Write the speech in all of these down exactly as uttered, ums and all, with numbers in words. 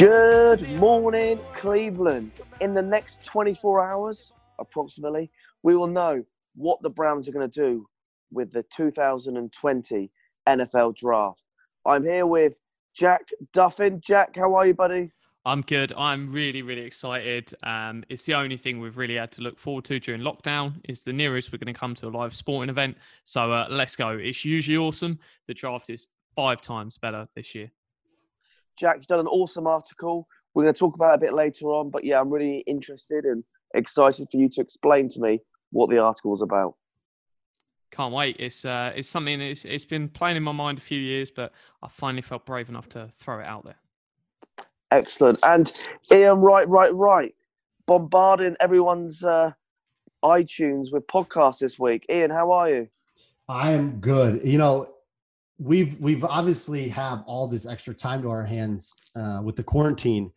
Good morning, Cleveland. In the next twenty-four hours, approximately, we will know what the Browns are going to do with the two thousand twenty N F L Draft. I'm here with Jack Duffin. Jack, how are you, buddy? I'm good. I'm really, really excited. Um, it's the only thing we've really had to look forward to during lockdown. It's the nearest we're going to come to a live sporting event. So uh, let's go. It's usually awesome. The draft is five times better this year. Jack's done an awesome article. We're going to talk about it a bit later on, but yeah, I'm really interested and excited for you to explain to me what the article is about. Can't wait. It's uh, it's something that's it's been playing in my mind a few years, but I finally felt brave enough to throw it out there. Excellent. And Ian, right, right, right. bombarding everyone's uh, iTunes with podcasts this week. Ian, how are you? I am good. You know, We've we've obviously have all this extra time to our hands uh, with the quarantine,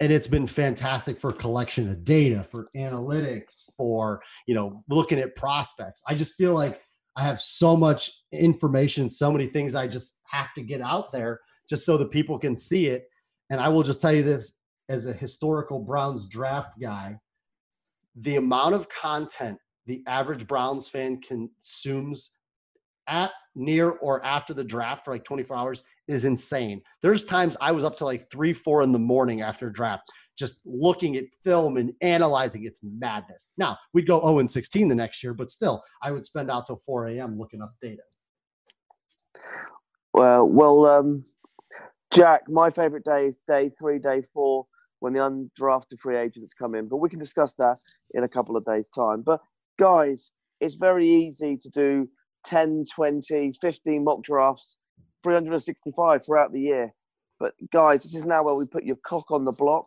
and it's been fantastic for collection of data, for analytics, for, you know, looking at prospects. I just feel like I have so much information, so many things I just have to get out there just so that people can see it. And I will just tell you this, as a historical Browns draft guy, the amount of content the average Browns fan consumes at, near, or after the draft for like twenty-four hours is insane. There's times I was up to like three, four in the morning after draft, just looking at film and analyzing. It's madness. Now, we'd go oh and sixteen the next year, but still, I would spend out till four a.m. looking up data. Well, well, um, Jack, my favorite day is day three, day four, when the undrafted free agents come in, but we can discuss that in a couple of days' time. But guys, it's very easy to do ten, twenty, fifteen mock drafts, three hundred sixty-five throughout the year. But guys, this is now where we put your cock on the block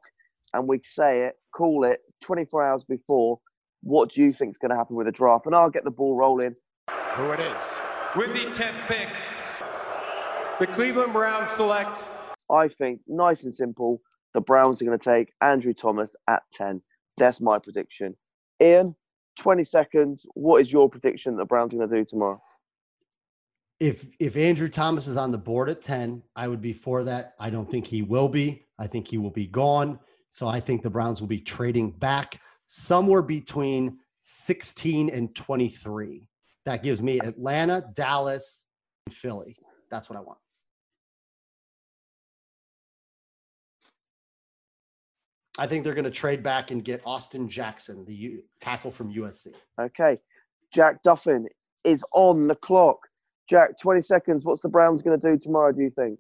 and we say it, call it twenty-four hours before. What do you think is going to happen with the draft? And I'll get the ball rolling. Who it is? With the tenth pick, the Cleveland Browns select. I think, nice and simple, the Browns are going to take Andrew Thomas at ten. That's my prediction. Ian, twenty seconds. What is your prediction that the Browns are going to do tomorrow? If if Andrew Thomas is on the board at ten, I would be for that. I don't think he will be. I think he will be gone. So I think the Browns will be trading back somewhere between sixteen and twenty-three. That gives me Atlanta, Dallas, and Philly. That's what I want. I think they're going to trade back and get Austin Jackson, the U- tackle from U S C. Okay. Jack Duffin is on the clock. Jack, twenty seconds. What's the Browns going to do tomorrow, do you think?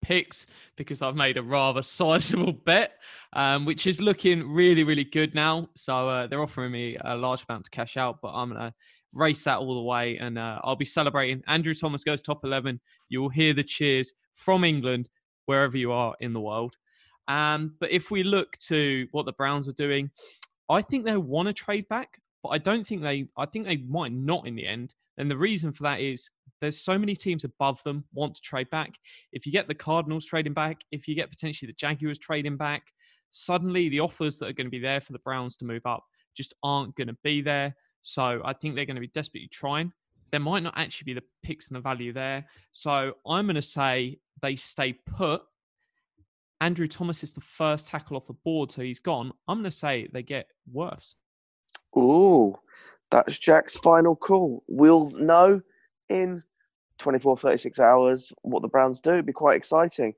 Picks, because I've made a rather sizable bet, um, which is looking really, really good now. So uh, they're offering me a large amount to cash out, but I'm going to race that all the way, and uh, I'll be celebrating. Andrew Thomas goes top eleven. You'll hear the cheers from England, wherever you are in the world. Um, but if we look to what the Browns are doing, I think they want to trade back, but I don't think they, I think they might not in the end. And the reason for that is there's so many teams above them want to trade back. If you get the Cardinals trading back, if you get potentially the Jaguars trading back, suddenly the offers that are going to be there for the Browns to move up just aren't going to be there. So I think they're going to be desperately trying. There might not actually be the picks and the value there. So I'm going to say they stay put. Andrew Thomas is the first tackle off the board, so he's gone. I'm going to say they get worse. Ooh, that's Jack's final call. We'll know in twenty-four, thirty-six hours what the Browns do. It'd be quite exciting.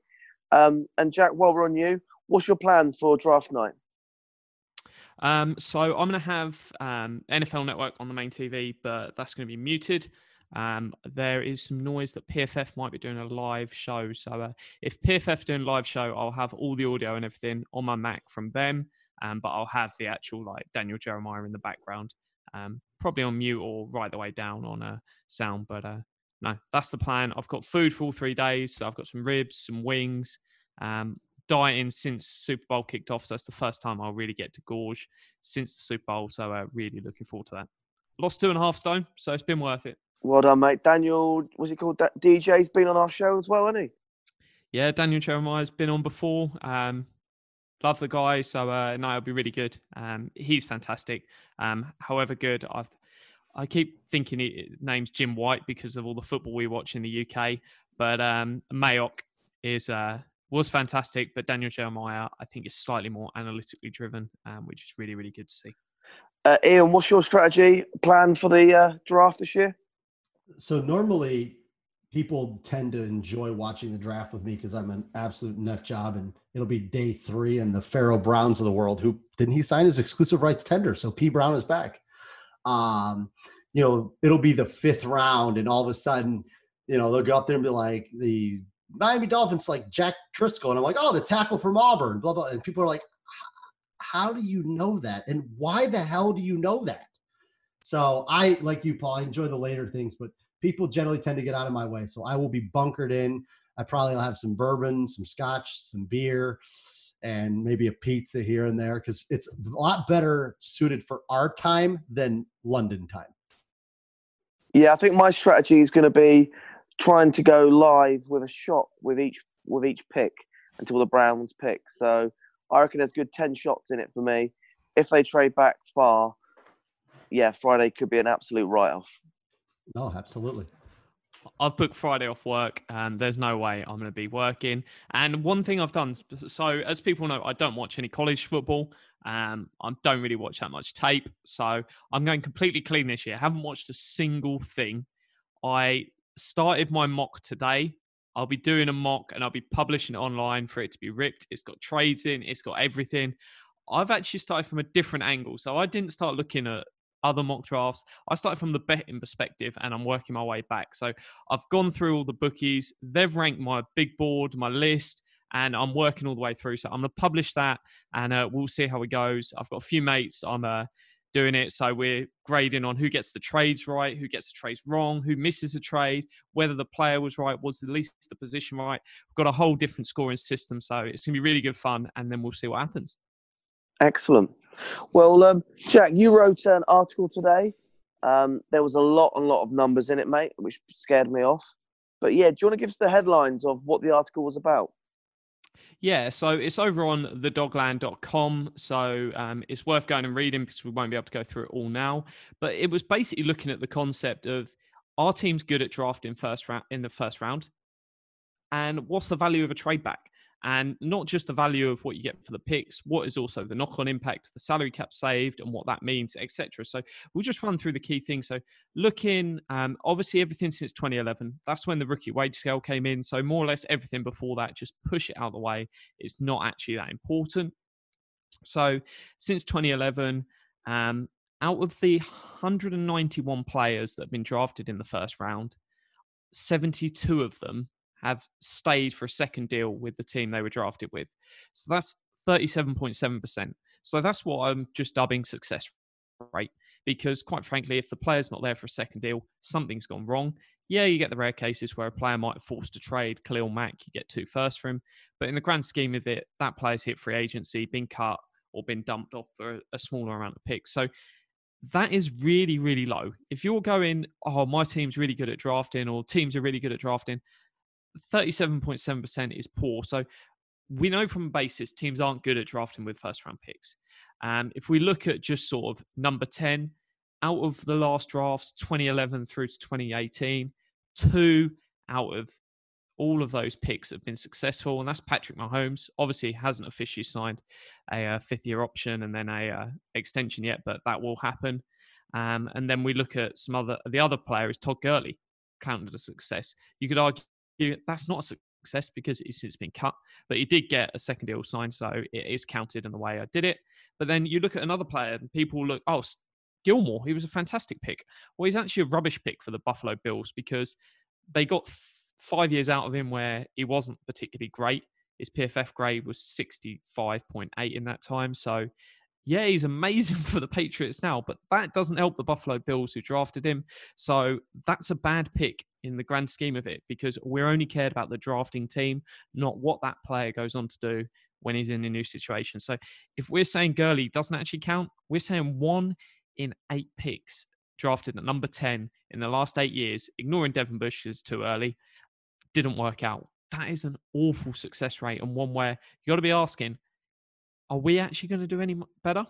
Um, and Jack, while we're on you, what's your plan for draft night? Um, so I'm going to have um, N F L Network on the main T V, but that's going to be muted. Um, there is some noise that P F F might be doing a live show. So uh, if P F F doing a live show, I'll have all the audio and everything on my Mac from them. um, but I'll have the actual like Daniel Jeremiah in the background, um, probably on mute or right the way down on a uh, sound. But uh, no, that's the plan. I've got food for all three days. So I've got some ribs, some wings, um, dieting since Super Bowl kicked off. So it's the first time I'll really get to gorge since the Super Bowl. So uh, really looking forward to that. Lost two and a half stone, so it's been worth it. Well done, mate. Daniel, what's he called? D J's been on our show as well, hasn't he? Yeah, Daniel Jeremiah's been on before. Um, love the guy, so uh, no, it'll be really good. Um, he's fantastic. Um, however good, I've I keep thinking it names Jim White because of all the football we watch in the U K, but um, Mayock is uh, was fantastic, but Daniel Jeremiah I think is slightly more analytically driven, um, which is really really good to see. Uh, Ian, what's your strategy plan for the uh, draft this year? So normally, people tend to enjoy watching the draft with me because I'm an absolute nut job, and it'll be day three and the Pharaoh Browns of the world. Who didn't he sign his exclusive rights tender? So P Brown is back. Um, you know, it'll be the fifth round, and all of a sudden, you know, they'll go up there and be like the Miami Dolphins, like Jack Driscoll, and I'm like, oh, the tackle from Auburn, blah blah, and people are like, how do you know that, and why the hell do you know that? So I, like you, Paul, I enjoy the later things, but people generally tend to get out of my way. So I will be bunkered in. I probably will have some bourbon, some scotch, some beer, and maybe a pizza here and there because it's a lot better suited for our time than London time. Yeah, I think my strategy is going to be trying to go live with a shot with each with each pick until the Browns pick. So I reckon there's good ten shots in it for me. If they trade back far, yeah, Friday could be an absolute write-off. No, absolutely. I've booked Friday off work, and there's no way I'm going to be working. And one thing I've done, so as people know, I don't watch any college football. Um, I don't really watch that much tape. So I'm going completely clean this year. I haven't watched a single thing. I started my mock today. I'll be doing a mock, and I'll be publishing it online for it to be ripped. It's got trades in. It's got everything. I've actually started from a different angle. So I didn't start looking at other mock drafts. I started from the betting perspective, and I'm working my way back. So I've gone through all the bookies. They've ranked my big board, my list, and I'm working all the way through. So I'm going to publish that, and uh, we'll see how it goes. I've got a few mates I'm uh, doing it. So we're grading on who gets the trades right, who gets the trades wrong, who misses a trade, whether the player was right, was the least the position right. We've got a whole different scoring system. So it's going to be really good fun, and then we'll see what happens. Excellent. Well, um, Jack, you wrote an article today. Um, there was a lot and lot of numbers in it, mate, which scared me off. But yeah, do you want to give us the headlines of what the article was about? Yeah, so it's over on the dogland dot com. So um, it's worth going and reading because we won't be able to go through it all now. But it was basically looking at the concept of our team's good at drafting first round in the first round. And what's the value of a trade back? And not just the value of what you get for the picks, what is also the knock-on impact, the salary cap saved, and what that means, et cetera. So we'll just run through the key things. So looking, um, obviously everything since twenty eleven, that's when the rookie wage scale came in. So more or less everything before that, just push it out of the way. It's not actually that important. So since twenty eleven, um, out of the one hundred ninety-one players that have been drafted in the first round, seventy-two of them have stayed for a second deal with the team they were drafted with. So that's thirty-seven point seven percent. So that's what I'm just dubbing success rate, because quite frankly, if the player's not there for a second deal, something's gone wrong. Yeah, you get the rare cases where a player might have forced to trade. Khalil Mack, you get two firsts for him. But in the grand scheme of it, that player's hit free agency, been cut, or been dumped off for a smaller amount of picks. So that is really, really low. If you're going, oh, my team's really good at drafting, or teams are really good at drafting, thirty-seven point seven percent is poor. So we know from a basis teams aren't good at drafting with first round picks. Um, if we look at just sort of number ten, out of the last drafts, twenty eleven through to twenty eighteen, two out of all of those picks have been successful. And that's Patrick Mahomes. Obviously hasn't officially signed a uh, fifth year option and then a uh, extension yet, but that will happen. Um, and then we look at some other, the other player is Todd Gurley, counted as success. You could argue that's not a success because it's since been cut, but he did get a second deal signed, so it is counted in the way I did it. But then you look at another player and people look, oh, Gilmore, he was a fantastic pick. Well, he's actually a rubbish pick for the Buffalo Bills because they got f- five years out of him where he wasn't particularly great. His P F F grade was sixty-five point eight in that time. So yeah, he's amazing for the Patriots now, but that doesn't help the Buffalo Bills who drafted him. So that's a bad pick in the grand scheme of it, because we're only cared about the drafting team, not what that player goes on to do when he's in a new situation. So if we're saying Gurley doesn't actually count, we're saying one in eight picks drafted at number ten in the last eight years, ignoring Devin Bush is too early, didn't work out. That is an awful success rate, and one where you got to be asking, are we actually going to do any better?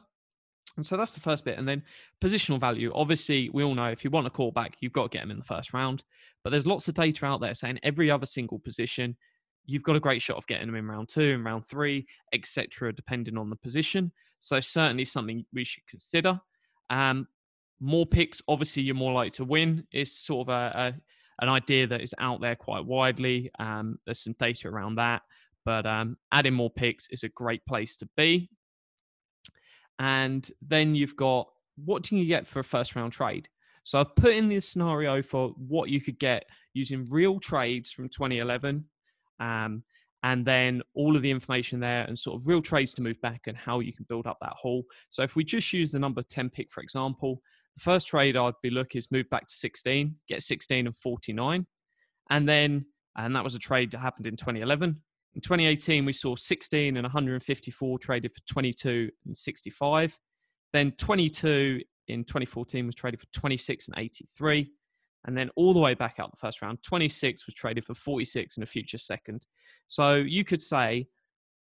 And so that's the first bit. And then positional value. Obviously, we all know if you want a quarterback, you've got to get him in the first round. But there's lots of data out there saying every other single position, you've got a great shot of getting them in round two, in round three, et cetera, depending on the position. So certainly something we should consider. Um, more picks, obviously, you're more likely to win. It's sort of a, a, an idea that is out there quite widely. Um, there's some data around that. But um, adding more picks is a great place to be. And then you've got, what do you get for a first round trade? So I've put in this scenario for what you could get using real trades from twenty eleven. Um, and then all of the information there and sort of real trades to move back and how you can build up that haul. So if we just use the number ten pick, for example, the first trade I'd be looking is move back to sixteen, get sixteen and forty-nine. And then, and that was a trade that happened in twenty eleven. In twenty eighteen, we saw sixteen and one hundred fifty-four traded for twenty-two and sixty-five. Then twenty-two in twenty fourteen was traded for twenty-six and eighty-three. And then all the way back out the first round, twenty-six was traded for forty-six and a future second. So you could say,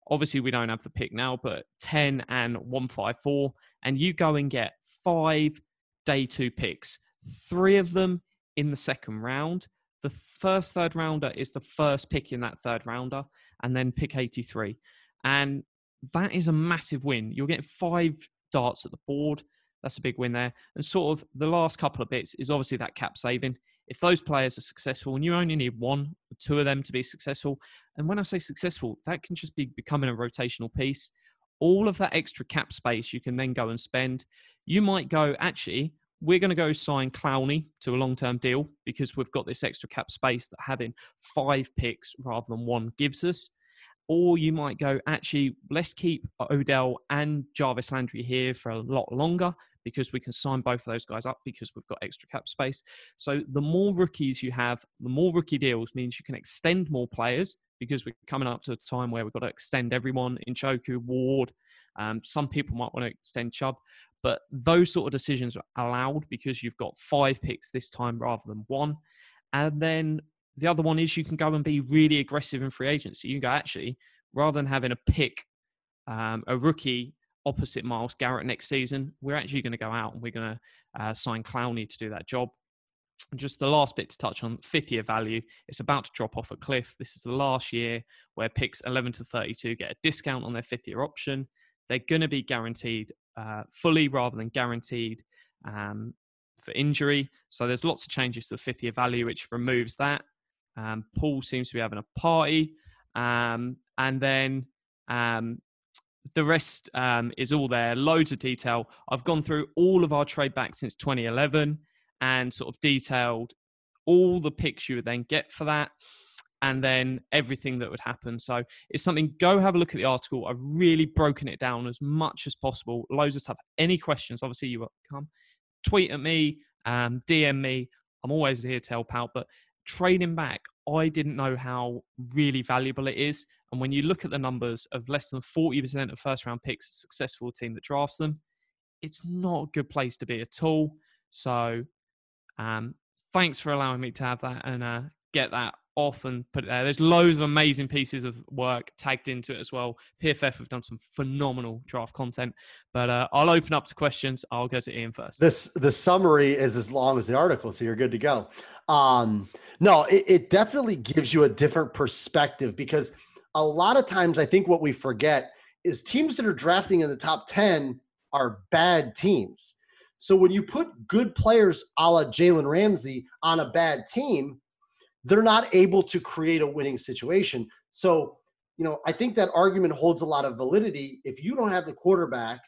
obviously we don't have the pick now, but ten and one fifty-four. And you go and get five day two picks, three of them in the second round. The first third rounder is the first pick in that third rounder, and then pick eighty-three. And that is a massive win. You'll get five darts at the board. That's a big win there. And sort of the last couple of bits is obviously that cap saving. If those players are successful, and you only need one or two of them to be successful, and when I say successful, that can just be becoming a rotational piece. All of that extra cap space you can then go and spend. You might go, actually, we're going to go sign Clowney to a long-term deal because we've got this extra cap space that having five picks rather than one gives us. Or you might go, actually, let's keep Odell and Jarvis Landry here for a lot longer because we can sign both of those guys up because we've got extra cap space. So the more rookies you have, the more rookie deals means you can extend more players because we're coming up to a time where we've got to extend everyone, Njoku, Ward. Um, some people might want to extend Chubb. But those sort of decisions are allowed because you've got five picks this time rather than one. And then the other one is you can go and be really aggressive in free agency. You can go, actually, rather than having a pick, um, a rookie opposite Myles Garrett next season, we're actually going to go out and we're going to uh, sign Clowney to do that job. And just the last bit to touch on, fifth year value. It's about to drop off a cliff. This is the last year where picks eleven to thirty-two get a discount on their fifth year option. They're going to be guaranteed uh, fully rather than guaranteed um, for injury. So there's lots of changes to the fifth year value, which removes that. Um, Paul seems to be having a party. Um, and then um, the rest um, is all there. Loads of detail. I've gone through all of our trade back since twenty eleven and sort of detailed all the picks you would then get for that. And then everything that would happen. So it's something, go have a look at the article. I've really broken it down as much as possible. Loads of stuff. Any questions, obviously, you will come. Tweet at me, um, D M me. I'm always here to help out. But trading back, I didn't know how really valuable it is. And when you look at the numbers of less than forty percent of first-round picks, a successful team that drafts them, it's not a good place to be at all. So um, thanks for allowing me to have that and uh, get that off and put it there. There's loads of amazing pieces of work tagged into it as well. P F F have done some phenomenal draft content, but uh, I'll open up to questions. I'll go to Ian first. This the summary is as long as the article, so you're good to go. Um, no, it, it definitely gives you a different perspective because a lot of times I think what we forget is teams that are drafting in the top ten are bad teams. So when you put good players a la Jalen Ramsey on a bad team, they're not able to create a winning situation. So, you know, I think that argument holds a lot of validity. If you don't have the quarterback,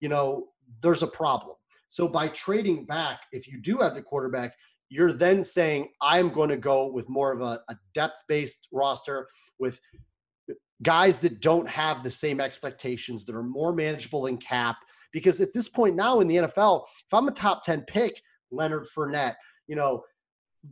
you know, there's a problem. So by trading back, if you do have the quarterback, you're then saying, I'm going to go with more of a, a depth-based roster with guys that don't have the same expectations, that are more manageable in cap. Because at this point now in the N F L, if I'm a top ten pick, Leonard Fournette, you know,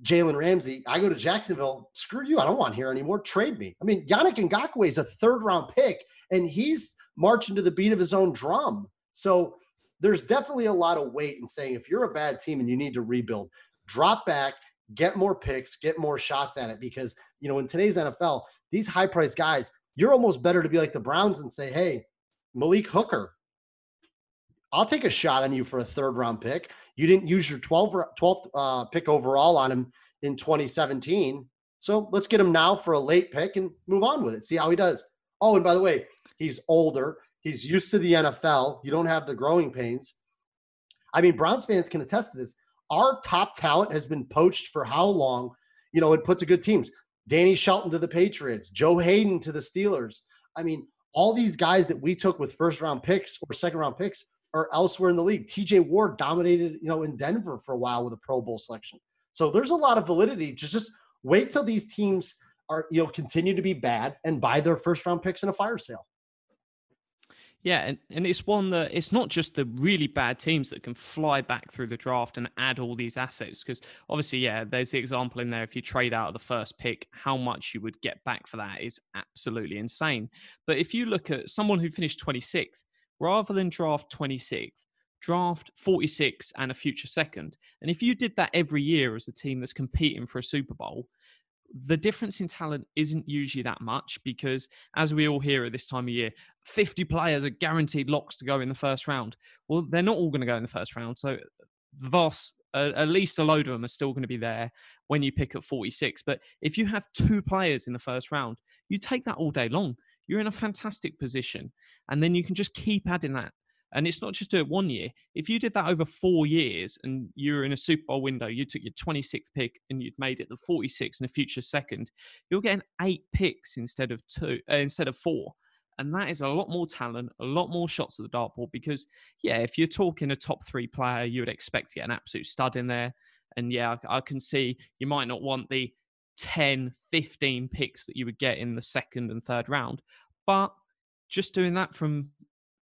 Jalen Ramsey, I go to Jacksonville, screw you, I don't want here anymore, trade me. I mean, Yannick Ngakoue is a third-round pick, and he's marching to the beat of his own drum. So there's definitely a lot of weight in saying if you're a bad team and you need to rebuild, drop back, get more picks, get more shots at it. Because, you know, in today's N F L, these high-priced guys, you're almost better to be like the Browns and say, hey, Malik Hooker, I'll take a shot on you for a third-round pick. You didn't use your twelfth uh, pick overall on him in twenty seventeen. So let's get him now for a late pick and move on with it. See how he does. Oh, and by the way, he's older. He's used to the N F L. You don't have the growing pains. I mean, Browns fans can attest to this. Our top talent has been poached for how long, you know, and put to good teams. Danny Shelton to the Patriots, Joe Haden to the Steelers. I mean, all these guys that we took with first-round picks or second-round picks or elsewhere in the league. T J Ward dominated, you know, in Denver for a while with a Pro Bowl selection. So there's a lot of validity to just wait till these teams are, you know, continue to be bad and buy their first round picks in a fire sale. Yeah. And, and it's one that it's not just the really bad teams that can fly back through the draft and add all these assets. Because obviously, yeah, there's the example in there. If you trade out of the first pick, how much you would get back for that is absolutely insane. But if you look at someone who finished twenty-sixth, rather than draft twenty-sixth, draft forty-six and a future second. And if you did that every year as a team that's competing for a Super Bowl, the difference in talent isn't usually that much because, as we all hear at this time of year, fifty players are guaranteed locks to go in the first round. Well, they're not all going to go in the first round. So the vast, uh, at least a load of them are still going to be there when you pick at forty-six. But if you have two players in the first round, you take that all day long. You're in a fantastic position. And then you can just keep adding that. And it's not just do it one year. If you did that over four years and you were in a Super Bowl window, you took your twenty-sixth pick and you'd made it the forty-sixth and a future second, you're getting eight picks instead of two, uh, instead of four. And that is a lot more talent, a lot more shots at the dartboard because, yeah, if you're talking a top three player, you would expect to get an absolute stud in there. And yeah, I, I can see you might not want the ten, fifteen picks that you would get in the second and third round. But just doing that from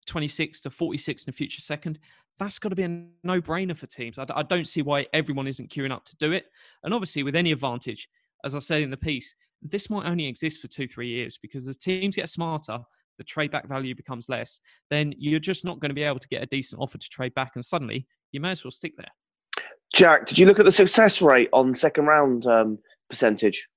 twenty-six to forty-six in the future second, that's got to be a no-brainer for teams. I, I don't see why everyone isn't queuing up to do it. And obviously, with any advantage, as I said in the piece, this might only exist for two, three years because as teams get smarter, the trade-back value becomes less. Then you're just not going to be able to get a decent offer to trade back. And suddenly, you may as well stick there. Jack, did you look at the success rate on second round um percentage?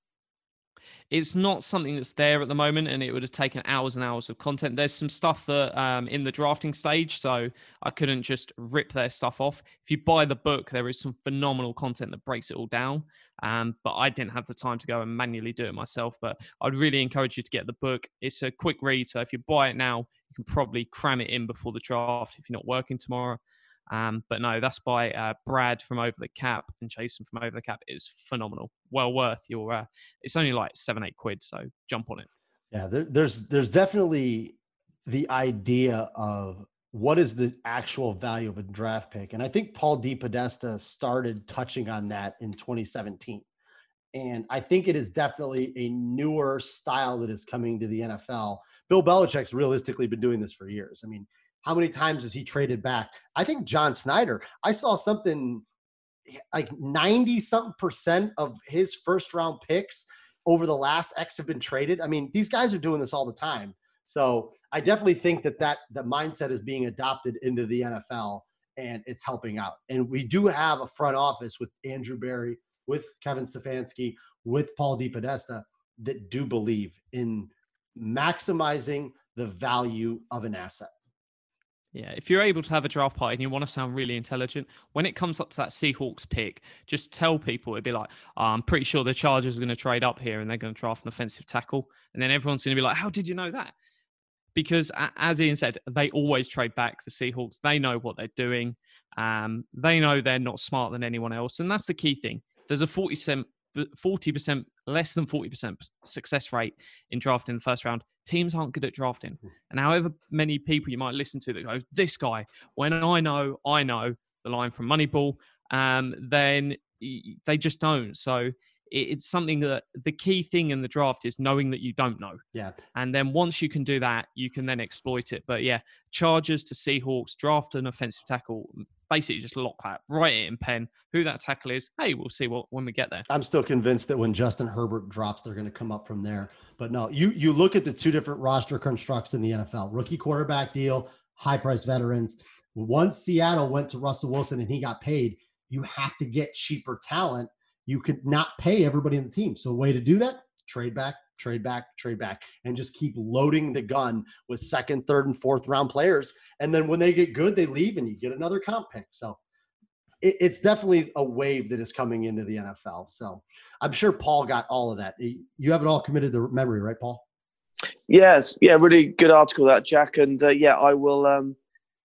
It's not something that's there at the moment, and it would have taken hours and hours of content. There's some stuff that um in the drafting stage, so I couldn't just rip their stuff off. If you buy the book, there is some phenomenal content that breaks it all down, um but I didn't have the time to go and manually do it myself. But I'd really encourage you to get the book. It's a quick read, so if you buy it now, you can probably cram it in before the draft if you're not working tomorrow. Um, but no, that's by uh, Brad from Over the Cap and Jason from Over the Cap. It's phenomenal. Well worth your, uh, it's only like seven, eight quid. So jump on it. Yeah, there, there's there's definitely the idea of what is the actual value of a draft pick. And I think Paul De Podesta started touching on that in twenty seventeen. And I think it is definitely a newer style that is coming to the N F L. Bill Belichick's realistically been doing this for years. I mean, how many times has he traded back? I think John Schneider, I saw something like ninety something percent of his first round picks over the last X have been traded. I mean, these guys are doing this all the time. So I definitely think that that the mindset is being adopted into the N F L and it's helping out. And we do have a front office with Andrew Berry, with Kevin Stefanski, with Paul De Podesta that do believe in maximizing the value of an asset. Yeah, if you're able to have a draft party and you want to sound really intelligent, when it comes up to that Seahawks pick, just tell people, it'd be like, oh, I'm pretty sure the Chargers are going to trade up here and they're going to draft an offensive tackle. And then everyone's going to be like, how did you know that? Because as Ian said, they always trade back, the Seahawks. They know what they're doing. Um, they know they're not smarter than anyone else. And that's the key thing. There's a forty percent, forty percent less than forty percent success rate in drafting the first round. Teams aren't good at drafting. And however many people you might listen to that go, this guy, when I know, I know the line from Moneyball, um, then they just don't. So it's something that the key thing in the draft is knowing that you don't know. Yeah. And then once you can do that, you can then exploit it. But yeah, Chargers to Seahawks, draft an offensive tackle, basically just lock that, write it in pen, who that tackle is. Hey, we'll see what when we get there. I'm still convinced that when Justin Herbert drops, they're going to come up from there. But no, you you look at the two different roster constructs in the N F L, rookie quarterback deal, high-priced veterans. Once Seattle went to Russell Wilson and he got paid, you have to get cheaper talent. You could not pay everybody in the team. So a way to do that, trade back, trade back, trade back, and just keep loading the gun with second, third, and fourth round players. And then when they get good, they leave and you get another comp pick. So it, it's definitely a wave that is coming into the N F L. So I'm sure Paul got all of that. You have it all committed to memory, right, Paul? Yes. Yeah, really good article that, Jack. And uh, yeah, I will um,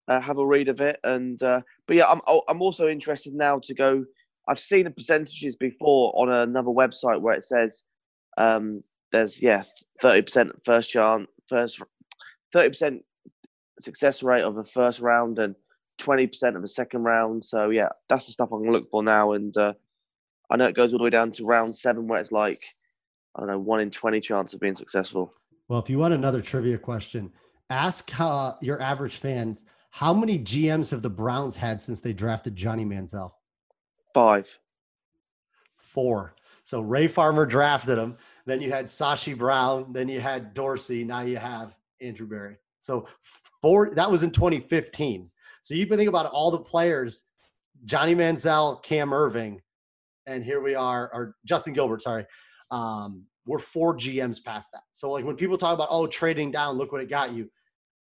uh, have a read of it. And uh, But yeah, I'm, I'm also interested now to go – I've seen the percentages before on another website where it says um, there's yeah thirty percent first chance, first thirty percent success rate of the first round and twenty percent of the second round. So yeah, that's the stuff I'm gonna look for now. And uh, I know it goes all the way down to round seven where it's like I don't know one in twenty chance of being successful. Well, if you want another trivia question, ask uh, your average fans how many G Ms have the Browns had since they drafted Johnny Manziel. Five. Four. So Ray Farmer drafted him. Then you had Sashi Brown. Then you had Dorsey. Now you have Andrew Berry. So four. That was in twenty fifteen. So you can think about all the players, Johnny Manziel, Cam Irving, and here we are, or Justin Gilbert, sorry. Um, we're four G Ms past that. So like when people talk about, oh, trading down, look what it got you.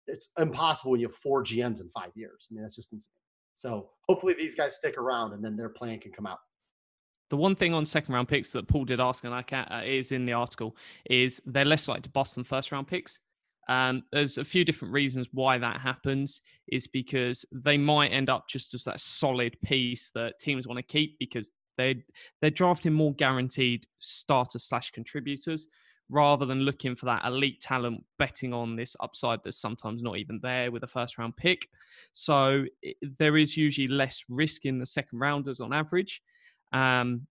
It's impossible when you have four G Ms in five years. I mean, that's just insane. So hopefully these guys stick around and then their plan can come out. The one thing on second round picks that Paul did ask, and I can, uh, is in the article, is they're less likely to bust than first round picks. Um, there's a few different reasons why that happens. Is because they might end up just as that solid piece that teams want to keep because they, they're drafting more guaranteed starters slash contributors rather than looking for that elite talent, betting on this upside that's sometimes not even there with a first round pick. So it, there is usually less risk in the second rounders on average. Um,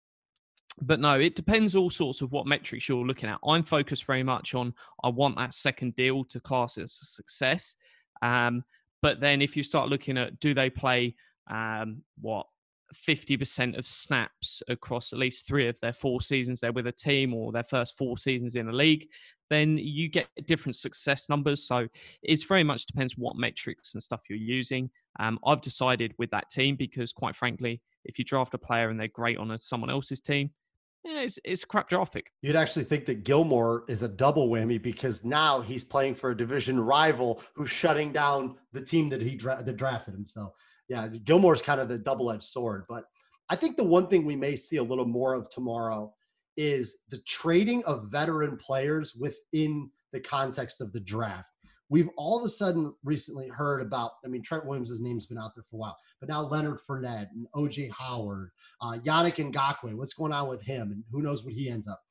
but no, it depends all sorts of what metrics you're looking at. I'm focused very much on, I want that second deal to class as a success. Um, but then if you start looking at, do they play um, what? fifty percent of snaps across at least three of their four seasons they're with a team or their first four seasons in the league, then you get different success numbers. So it's very much depends what metrics and stuff you're using. Um, I've decided with that team because quite frankly, if you draft a player and they're great on a, someone else's team, yeah, it's, it's a crap draft pick. You'd actually think that Gilmore is a double whammy because now he's playing for a division rival who's shutting down the team that he dra- that drafted him. So yeah, Gilmore's kind of the double-edged sword. But I think the one thing we may see a little more of tomorrow is the trading of veteran players within the context of the draft. We've all of a sudden recently heard about, I mean, Trent Williams' name's been out there for a while, but now Leonard Fournette and O J Howard, uh, Yannick Ngakoue, what's going on with him? And who knows what he ends up.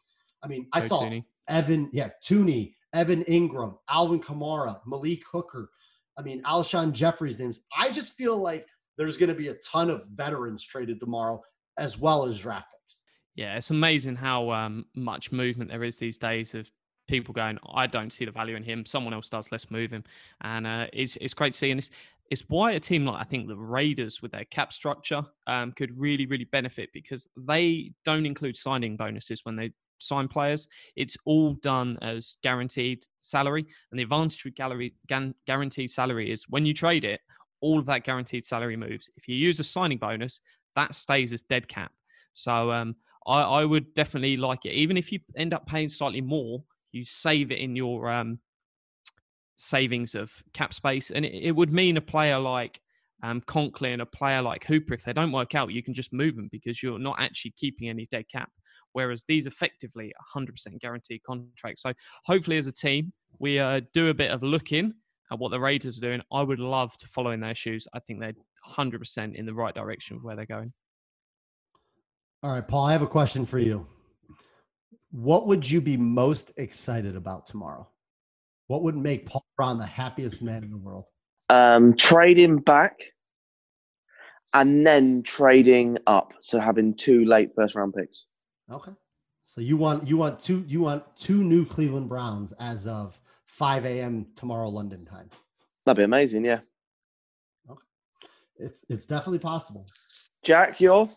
I mean, I oh, saw Tooney. Evan, yeah, Tooney, Evan Ingram, Alvin Kamara, Malik Hooker. I mean, Alshon Jeffrey's names. I just feel like there's going to be a ton of veterans traded tomorrow as well as draft picks. Yeah, it's amazing how um, much movement there is these days of people going, I don't see the value in him. Someone else does. Let's move him. And uh, it's it's great to see. And it's, it's why a team like I think the Raiders with their cap structure um, could really, really benefit because they don't include signing bonuses when they sign players. It's all done as guaranteed salary, and the advantage with gallery, gan, guaranteed salary is when you trade it, all of that guaranteed salary moves. If you use a signing bonus, that stays as dead cap. So um, I, I would definitely like it. Even if you end up paying slightly more, you save it in your um, savings of cap space, and it, it would mean a player like um, Conklin, a player like Hooper, if they don't work out, you can just move them because you're not actually keeping any dead cap. Whereas these effectively one hundred percent guaranteed contracts. So hopefully as a team, we uh, do a bit of looking at what the Raiders are doing. I would love to follow in their shoes. I think they're one hundred percent in the right direction of where they're going. All right, Paul, I have a question for you. What would you be most excited about tomorrow? What would make Paul Brown the happiest man in the world? Um, trading back and then trading up. So having two late first round picks. Okay. So you want you want two you want two new Cleveland Browns as of five a.m. tomorrow London time. That'd be amazing, yeah. Okay. It's it's definitely possible. Jack, you're?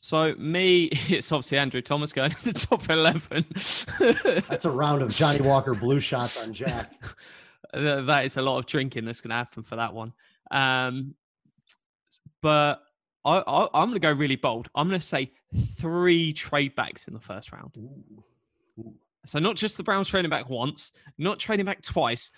So me, it's obviously Andrew Thomas going to the top eleven. That's a round of Johnny Walker blue shots on Jack. That is a lot of drinking that's going to happen for that one. Um, but I, I, I'm going to go really bold. I'm going to say three trade backs in the first round. Ooh. Ooh. So not just the Browns trading back once, not trading back twice,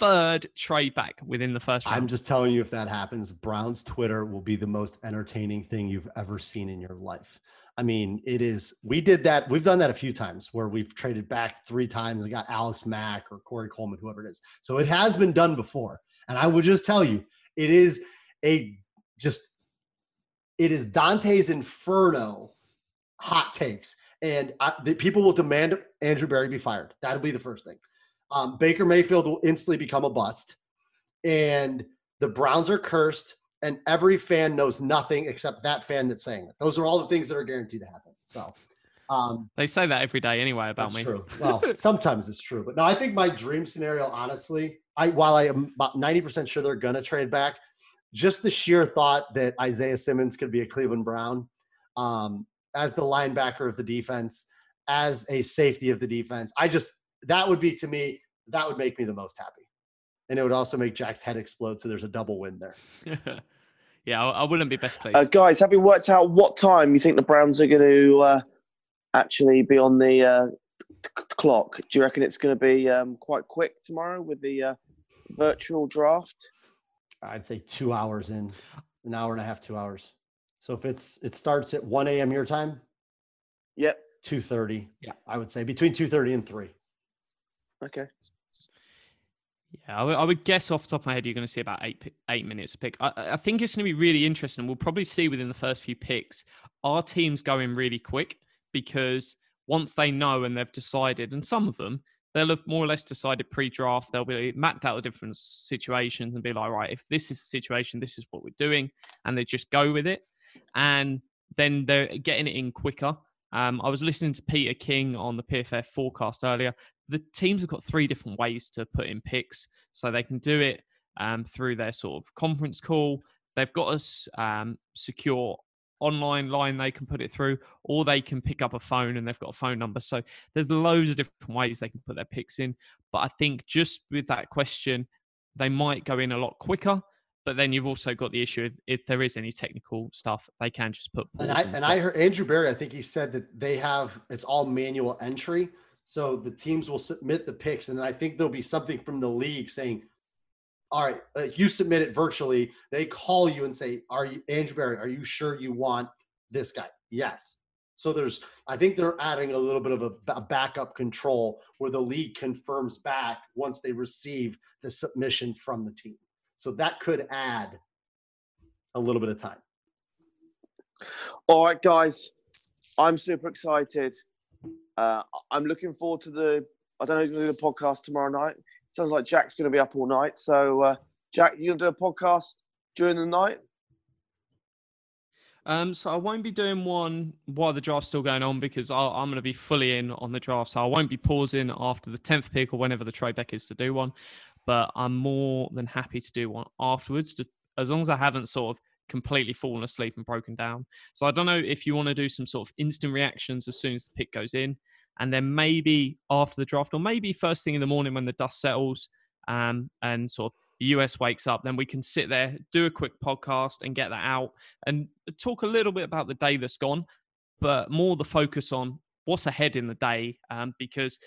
third trade back within the first round. I'm just telling you, if that happens, Browns Twitter will be the most entertaining thing you've ever seen in your life. I mean, it is, we did that. We've done that a few times where we've traded back three times and got Alex Mack or Corey Coleman, whoever it is. So it has been done before. And I will just tell you, it is a just, it is Dante's Inferno hot takes. And I, the people will demand Andrew Berry be fired. That'll be the first thing. Um, Baker Mayfield will instantly become a bust. And the Browns are cursed. And every fan knows nothing except that fan that's saying it. Those are all the things that are guaranteed to happen. So um, they say that every day anyway about that's me. True. Well, sometimes it's true. But no, I think my dream scenario, honestly, I while I am about ninety percent sure they're going to trade back, just the sheer thought that Isaiah Simmons could be a Cleveland Brown um, as the linebacker of the defense, as a safety of the defense. I just, that would be to me, that would make me the most happy. And it would also make Jack's head explode, so there's a double win there. Yeah, I, I wouldn't be best pleased. Uh, guys, have you worked out what time you think the Browns are going to uh, actually be on the uh, clock? Do you reckon it's going to be um, quite quick tomorrow with the uh, virtual draft? I'd say two hours in, an hour and a half, two hours. So if it's it starts at one a.m. your time? Yep. two thirty, yeah. I would say, between two thirty and three. Okay. Yeah, I would, I would guess off the top of my head, you're going to see about eight eight minutes a pick. I, I think it's going to be really interesting. We'll probably see within the first few picks, our teams going really quick because once they know and they've decided, and some of them, they'll have more or less decided pre-draft. They'll be mapped out the different situations and be like, right, if this is the situation, this is what we're doing. And they just go with it. And then they're getting it in quicker. Um, I was listening to Peter King on the P F F forecast earlier. The teams have got three different ways to put in picks. So they can do it um, through their sort of conference call. They've got a um, secure online line they can put it through, or they can pick up a phone and they've got a phone number. So there's loads of different ways they can put their picks in. But I think just with that question, they might go in a lot quicker. But then you've also got the issue of if there is any technical stuff, they can just put. And I and I heard Andrew Berry, I think he said that they have, it's all manual entry. So the teams will submit the picks. And I think there'll be something from the league saying, all right, uh, you submit it virtually. They call you and say, are you Andrew Berry, are you sure you want this guy? Yes. So there's, I think they're adding a little bit of a, a backup control where the league confirms back once they receive the submission from the team. So that could add a little bit of time. All right, guys. I'm super excited. Uh, I'm looking forward to the – I don't know who's going to do the podcast tomorrow night. It sounds like Jack's going to be up all night. So, uh, Jack, you going to do a podcast during the night? Um, so I won't be doing one while the draft's still going on because I'll, I'm going to be fully in on the draft. So I won't be pausing after the tenth pick or whenever the trade back is to do one. But I'm more than happy to do one afterwards, to, as long as I haven't sort of completely fallen asleep and broken down. So I don't know if you want to do some sort of instant reactions as soon as the pick goes in, and then maybe after the draft, or maybe first thing in the morning when the dust settles um, and sort of the U S wakes up, then we can sit there, do a quick podcast and get that out and talk a little bit about the day that's gone, but more the focus on what's ahead in the day um, because...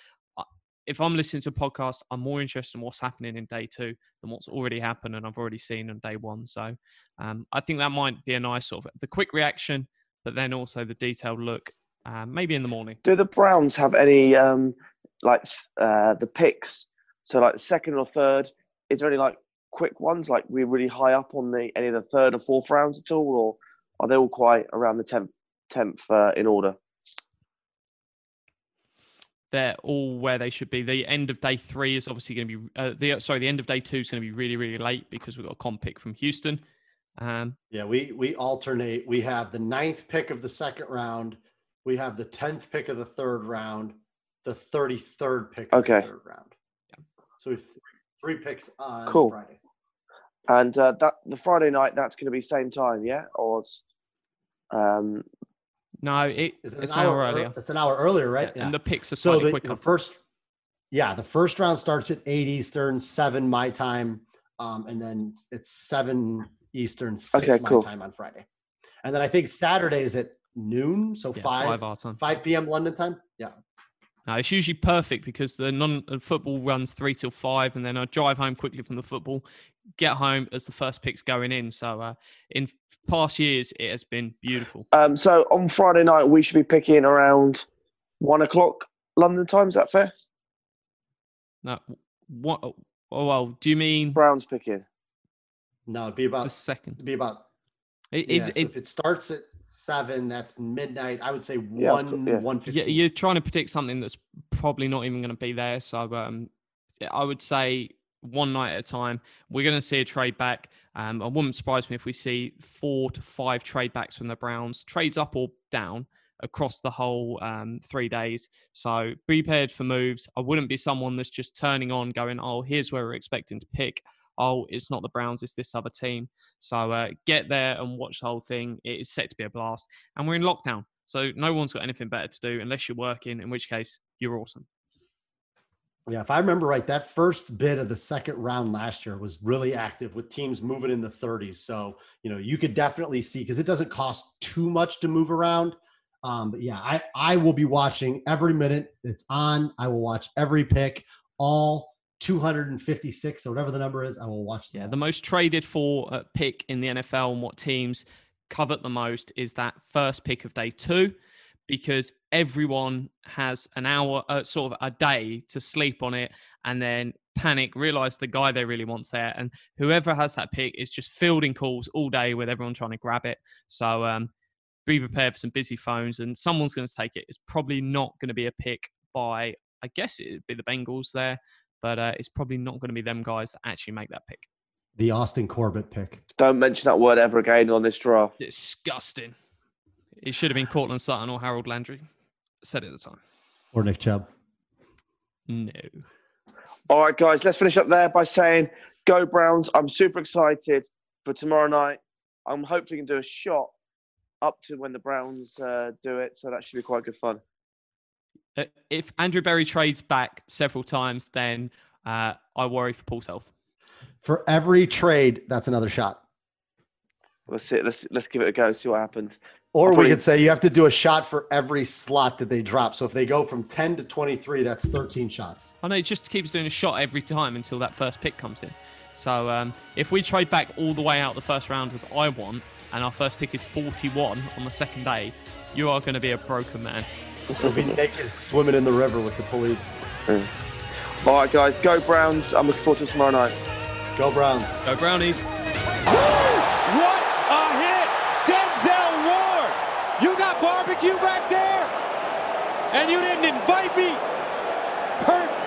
If I'm listening to a podcast, I'm more interested in what's happening in day two than what's already happened and I've already seen on day one. So um, I think that might be a nice sort of the quick reaction, but then also the detailed look, uh, maybe in the morning. Do the Browns have any, um, like uh, the picks? So like second or third, is there any like quick ones? Like we're really high up on the any of the third or fourth rounds at all? Or are they all quite around the tenth, tenth uh, in order? They're all where they should be. The end of day three is obviously going to be uh, the sorry. The end of day two is going to be really really late because we've got a comp pick from Houston. Um, yeah, we we alternate. We have the ninth pick of the second round. we have the tenth pick of the third round, the thirty-third pick of okay. the third round. Yeah. So we have three, three picks on cool. Friday. And uh, that the Friday night, that's going to be same time, yeah? Or um, no, it, it's an it's hour, hour earlier. It's an hour earlier, right? Yeah. Yeah. And the picks are slightly so the, quicker. The first, yeah, the first round starts at eight Eastern, seven my time, um, and then it's seven Eastern, six okay, my cool. time on Friday. And then I think Saturday is at noon, so yeah, five, five, five p m. London time. Yeah. No, it's usually perfect because the non-football runs three till five, and then I drive home quickly from the football, get home as the first pick's going in. So uh, in past years, it has been beautiful. Um, so on Friday night, we should be picking around one o'clock London time. Is that fair? No. What? Oh, well, do you mean Browns picking? No, it'd be about the second. It'd be about. It, yeah, it, so it, if it starts at seven, that's midnight. I would say yeah, one yeah. one fifty. Yeah, you're trying to predict something that's probably not even going to be there. So um, I would say one night at a time. We're going to see a trade back. Um, it wouldn't surprise me if we see four to five trade backs from the Browns, trades up or down across the whole um, three days. So be prepared for moves. I wouldn't be someone that's just turning on, going, "Oh, here's where we're expecting to pick." Oh, it's not the Browns, it's this other team. So uh, get there and watch the whole thing. It is set to be a blast. And we're in lockdown, so no one's got anything better to do unless you're working, in which case you're awesome. Yeah, if I remember right, that first bit of the second round last year was really active with teams moving in the thirties. So, you know, you could definitely see, because it doesn't cost too much to move around. Um, but yeah, I, I will be watching every minute it's on. I will watch every pick, all two hundred fifty-six or whatever the number is. I will watch that. Yeah, the most traded for uh, pick in the N F L and what teams covet the most is that first pick of day two, because everyone has an hour, uh, sort of a day to sleep on it and then panic, realize the guy they really want's there. And whoever has that pick is just fielding calls all day with everyone trying to grab it. So um, be prepared for some busy phones and someone's going to take it. It's probably not going to be a pick by, I guess it'd be the Bengals there. But uh, it's probably not going to be them guys that actually make that pick. The Austin Corbett pick. Don't mention that word ever again on this draft. Disgusting. It should have been Cortland Sutton or Harold Landry. Said it at the time. Or Nick Chubb. No. All right, guys, let's finish up there by saying, go Browns. I'm super excited for tomorrow night. I'm hopefully going to do a shot up to when the Browns uh, do it. So that should be quite good fun. If Andrew Berry trades back several times, then uh, I worry for Paul's health. For every trade, that's another shot. Let's see, let's let's give it a go, see what happens. Or probably... we could say you have to do a shot for every slot that they drop. So if they go from ten to twenty-three, that's thirteen shots. I know, it just keeps doing a shot every time until that first pick comes in. So um, if we trade back all the way out the first round as I want, and our first pick is forty-one on the second day, you are going to be a broken man. We'll be naked swimming in the river with the police. Mm. All right, guys, go Browns. I'm looking forward to tomorrow night. Go Browns. Go Brownies. Woo! What a hit! Denzel Ward! You got barbecue back there! And you didn't invite me! Hurt!